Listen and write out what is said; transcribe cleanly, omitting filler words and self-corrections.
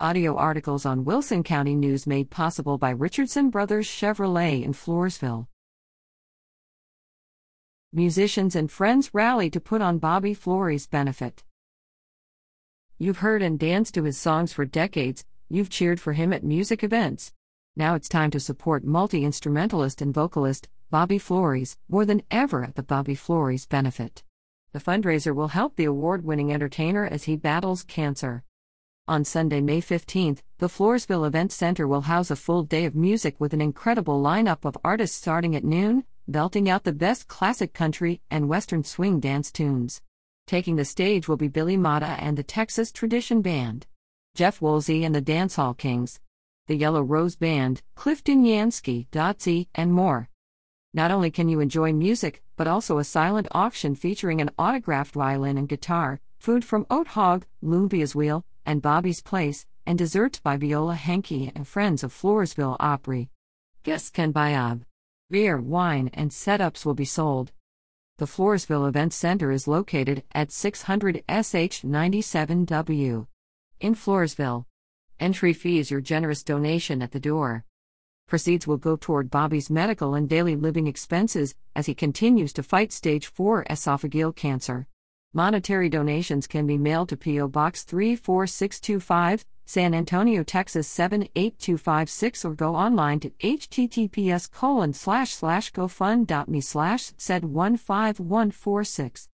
Audio articles on Wilson County News made possible by Richardson Brothers Chevrolet in Floresville. Musicians and friends rally to put on Bobby Flores' benefit. You've heard and danced to his songs for decades, you've cheered for him at music events. Now it's time to support multi-instrumentalist and vocalist, Bobby Flores, more than ever at the Bobby Flores benefit. The fundraiser will help the award-winning entertainer as he battles cancer. On Sunday, May 15th, the Floresville Event Center will house a full day of music with an incredible lineup of artists starting at noon, belting out the best classic country and western swing dance tunes. Taking the stage will be Billy Mata and the Texas Tradition Band, Jeff Woolsey and the Dancehall Kings, the Yellow Rose Band, Clifton Yansky, Dotsie, and more. Not only can you enjoy music, but also a silent auction featuring an autographed violin and guitar, food from Oat Hog, Lumbia's Wheel, and Bobby's Place, and desserts by Viola Henke and Friends of Floresville Opry. Guests can buy beer, wine, and setups will be sold. The Floresville Event Center is located at 600 SH 97W in Floresville. Entry fee is your generous donation at the door. Proceeds will go toward Bobby's medical and daily living expenses as he continues to fight stage 4 esophageal cancer. Monetary donations can be mailed to P.O. Box 34625, San Antonio, Texas 78256, or go online to https://gofund.me/said15146.